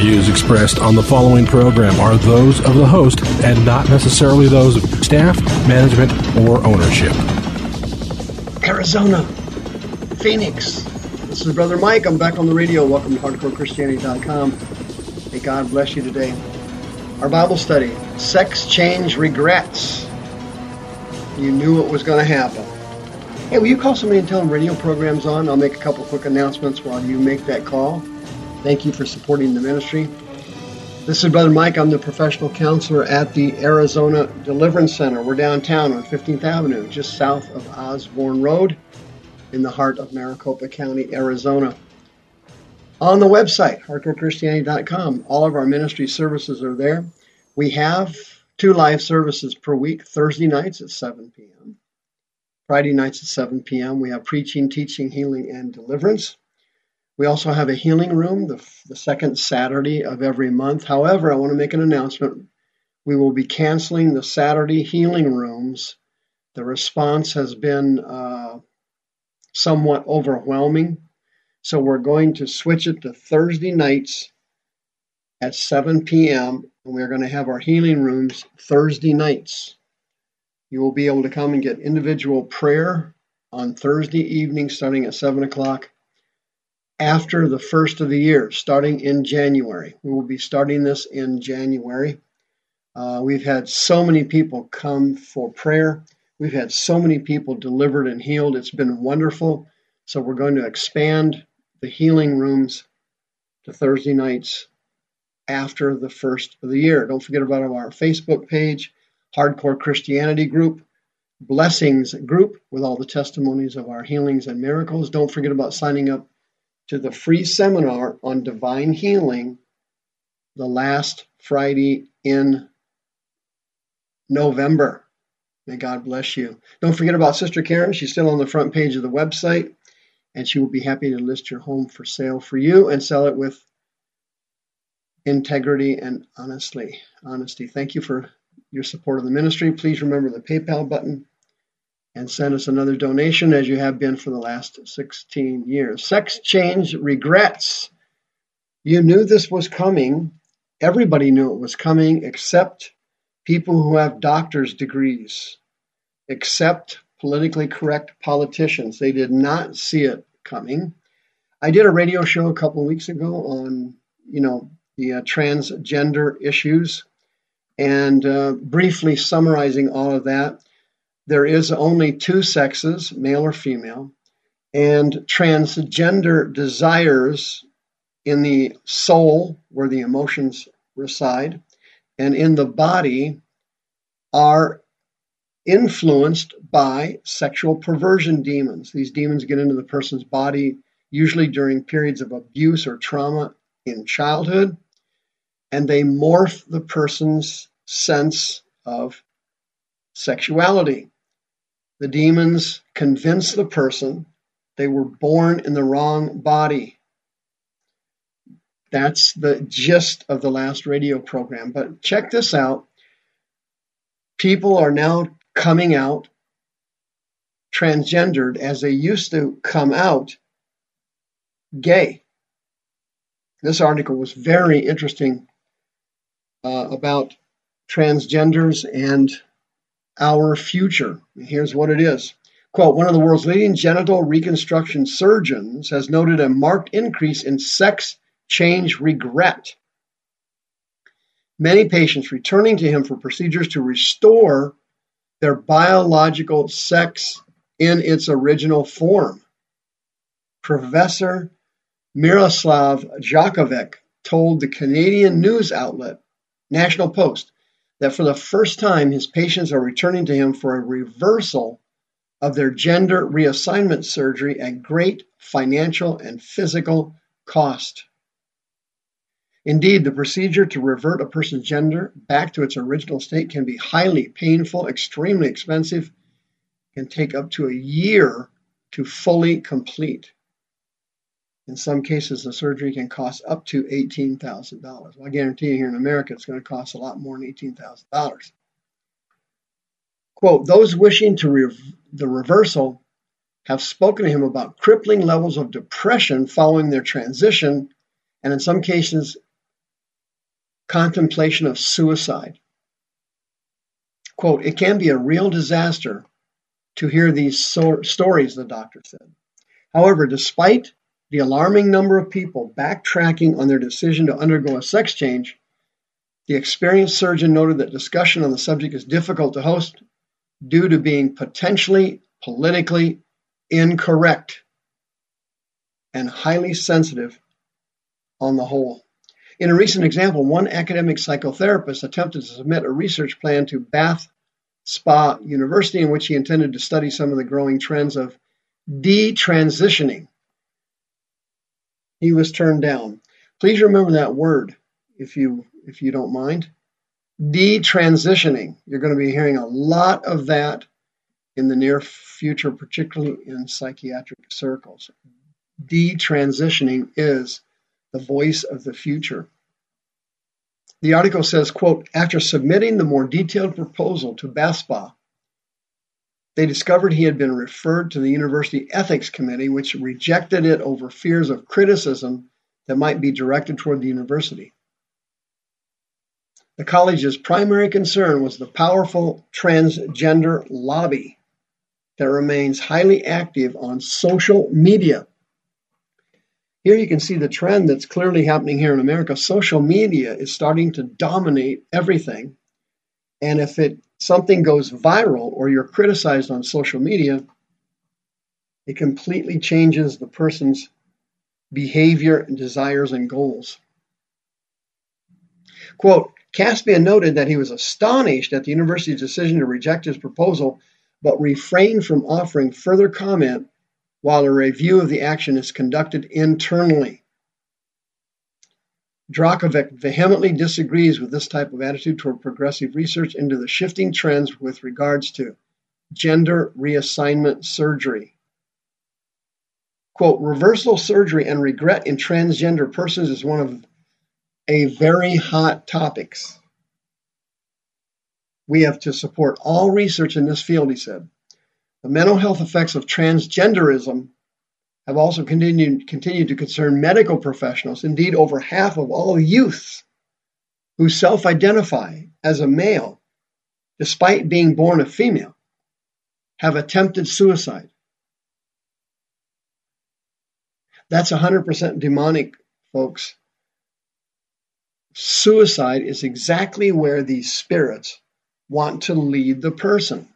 Views expressed on the following program are those of the host and not necessarily those of staff, management, or ownership. Arizona, Phoenix. This is Brother Mike. I'm back on the radio. Welcome to HardcoreChristianity.com. May God bless you today. Our Bible study, Sex Change Regrets. You knew it was going to happen. Hey, will you call somebody and tell them radio program's on? I'll make a couple quick announcements while you make that call. Thank you for supporting the ministry. This is Brother Mike. I'm the professional counselor at the Arizona Deliverance Center. We're downtown on 15th Avenue, just south of Osborne Road, in the heart of Maricopa County, Arizona. On the website, HardcoreChristianity.com, all of our ministry services are there. We have 2 live services per week, Thursday nights at 7 p.m., Friday nights at 7 p.m. We have preaching, teaching, healing, and deliverance. We also have a healing room the second Saturday of every month. However, I want to make an announcement. We will be canceling the Saturday healing rooms. The response has been somewhat overwhelming. So we're going to switch it to Thursday nights at 7 p.m. And we're going to have our healing rooms Thursday nights. You will be able to come and get individual prayer on Thursday evening starting at 7 o'clock. After the first of the year, starting in January. We will be starting this in January. We've had so many people come for prayer. We've had so many people delivered and healed. It's been wonderful. So we're going to expand the healing rooms to Thursday nights after the first of the year. Don't forget about our Facebook page, Hardcore Christianity Group, Blessings Group, with all the testimonies of our healings and miracles. Don't forget about signing up to the free seminar on divine healing the last Friday in November. May God bless you. Don't forget about Sister Karen. She's still on the front page of the website, and she will be happy to list your home for sale for you and sell it with integrity and honesty. Thank you for your support of the ministry. Please remember the PayPal button and send us another donation as you have been for the last 16 years. Sex change regrets. You knew this was coming. Everybody knew it was coming except people who have doctor's degrees, except politically correct politicians. They did not see it coming. I did a radio show a couple of weeks ago on, the transgender issues and briefly summarizing all of that. There is only 2 sexes, male or female, and transgender desires in the soul, where the emotions reside, and in the body are influenced by sexual perversion demons. These demons get into the person's body usually during periods of abuse or trauma in childhood, and they morph the person's sense of sexuality. The demons convince the person they were born in the wrong body. That's the gist of the last radio program. But check this out. People are now coming out transgendered as they used to come out gay. This article was very interesting about transgenders and our future. Here's what it is. Quote, one of the world's leading genital reconstruction surgeons has noted a marked increase in sex change regret. Many patients returning to him for procedures to restore their biological sex in its original form. Professor Miroslav Djakovic told the Canadian news outlet National Post that for the first time, his patients are returning to him for a reversal of their gender reassignment surgery at great financial and physical cost. Indeed, the procedure to revert a person's gender back to its original state can be highly painful, extremely expensive, and take up to a year to fully complete. In some cases, the surgery can cost up to $18,000. Well, I guarantee you here in America, it's going to cost a lot more than $18,000. Quote, those wishing to the reversal have spoken to him about crippling levels of depression following their transition, and in some cases, contemplation of suicide. Quote, it can be a real disaster to hear these stories, the doctor said. However, despite the alarming number of people backtracking on their decision to undergo a sex change, the experienced surgeon noted that discussion on the subject is difficult to host due to being potentially politically incorrect and highly sensitive on the whole. In a recent example, one academic psychotherapist attempted to submit a research plan to Bath Spa University in which he intended to study some of the growing trends of detransitioning. He was turned down. Please remember that word, if you don't mind. Detransitioning. You're going to be hearing a lot of that in the near future, particularly in psychiatric circles. Detransitioning is the voice of the future. The article says, quote, after submitting the more detailed proposal to BASPA, they discovered he had been referred to the University Ethics Committee, which rejected it over fears of criticism that might be directed toward the university. The college's primary concern was the powerful transgender lobby that remains highly active on social media. Here you can see the trend that's clearly happening here in America. Social media is starting to dominate everything. And if something goes viral or you're criticized on social media, it completely changes the person's behavior and desires and goals. Quote, Caspian noted that he was astonished at the university's decision to reject his proposal, but refrained from offering further comment while a review of the action is conducted internally. Djakovic vehemently disagrees with this type of attitude toward progressive research into the shifting trends with regards to gender reassignment surgery. Quote, reversal surgery and regret in transgender persons is one of a very hot topics. We have to support all research in this field, he said. The mental health effects of transgenderism have also continued to concern medical professionals. Indeed, over half of all youths who self-identify as a male, despite being born a female, have attempted suicide. That's 100% demonic, folks. Suicide is exactly where these spirits want to lead the person.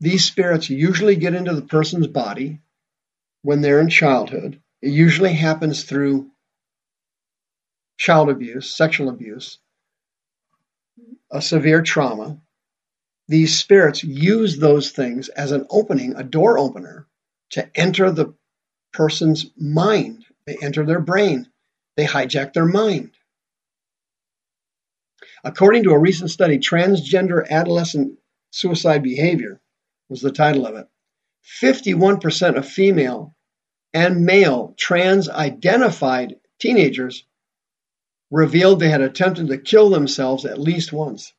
These spirits usually get into the person's body when they're in childhood. It usually happens through child abuse, sexual abuse, a severe trauma. These spirits use those things as an opening, a door opener, to enter the person's mind. They enter their brain. They hijack their mind. According to a recent study, transgender adolescent suicide behavior was the title of it. 51% of female and male trans-identified teenagers revealed they had attempted to kill themselves at least once.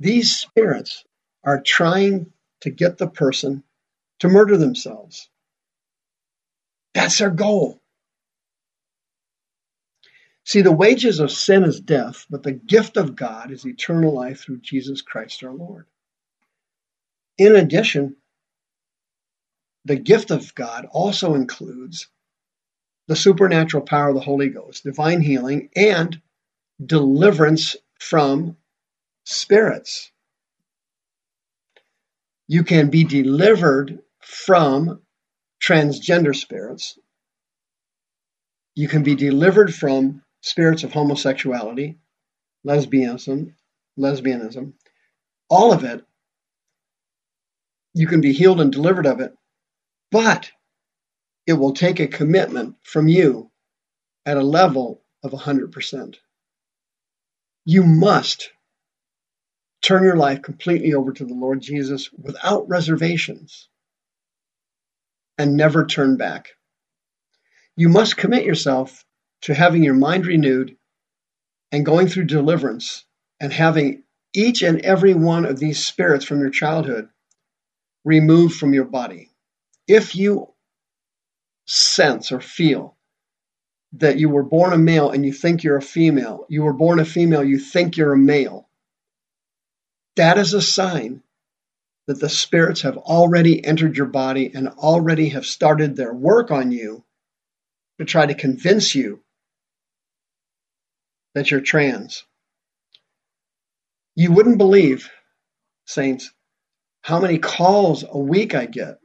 These spirits are trying to get the person to murder themselves. That's their goal. See, the wages of sin is death, but the gift of God is eternal life through Jesus Christ our Lord. In addition, the gift of God also includes the supernatural power of the Holy Ghost, divine healing, and deliverance from spirits. You can be delivered from transgender spirits. You can be delivered from spirits of homosexuality, lesbianism, all of it. you can be healed and delivered of it, but it will take a commitment from you at a level of 100%. You must turn your life completely over to the Lord Jesus without reservations and never turn back. You must commit yourself to having your mind renewed and going through deliverance and having each and every one of these spirits from your childhood removed from your body. If you sense or feel that you were born a male and you think you're a female, you were born a female, you think you're a male, that is a sign that the spirits have already entered your body and already have started their work on you to try to convince you that you're trans. You wouldn't believe, saints, how many calls a week I get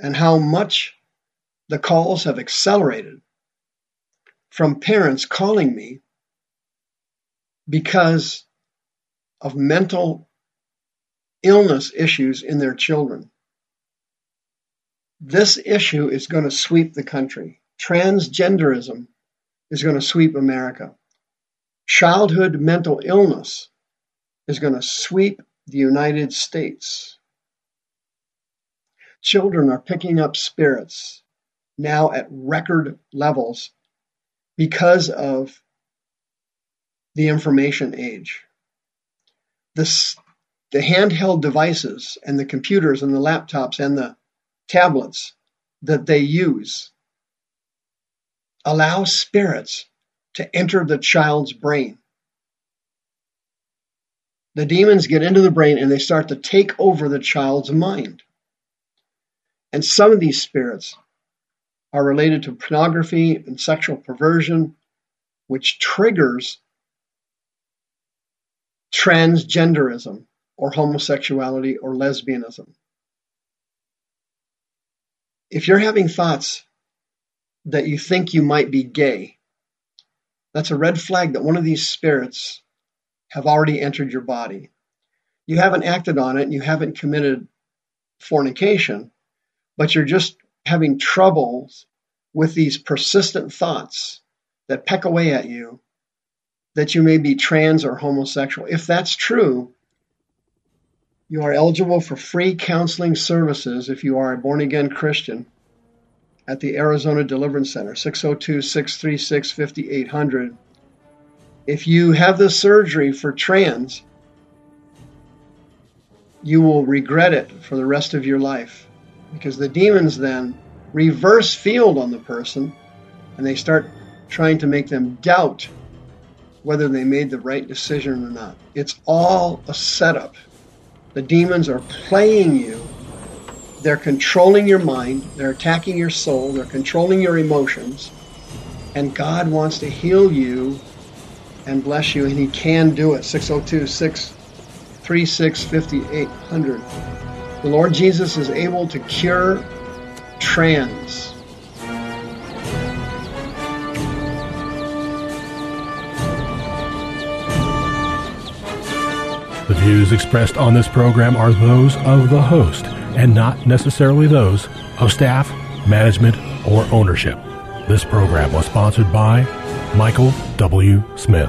and how much the calls have accelerated from parents calling me because of mental illness issues in their children. This issue is going to sweep the country. Transgenderism is going to sweep America. Childhood mental illness is going to sweep the United States. Children are picking up spirits now at record levels because of the information age. The handheld devices and the computers and the laptops and the tablets that they use allow spirits to enter the child's brain. The demons get into the brain and they start to take over the child's mind. And some of these spirits are related to pornography and sexual perversion, which triggers transgenderism or homosexuality or lesbianism. If you're having thoughts that you think you might be gay, that's a red flag that one of these spirits have already entered your body. You haven't acted on it and you haven't committed fornication, but you're just having troubles with these persistent thoughts that peck away at you that you may be trans or homosexual. If that's true, you are eligible for free counseling services if you are a born-again Christian at the Arizona Deliverance Center, 602-636-5800. If you have the surgery for trans, you will regret it for the rest of your life, because the demons then reverse field on the person and they start trying to make them doubt whether they made the right decision or not. It's all a setup. The demons are playing you. They're controlling your mind. They're attacking your soul. They're controlling your emotions. And God wants to heal you and bless you, and He can do it. 602-636-5800. The Lord Jesus is able to cure trans. The views expressed on this program are those of the host and not necessarily those of staff, management, or ownership. This program was sponsored by Michael W. Smith.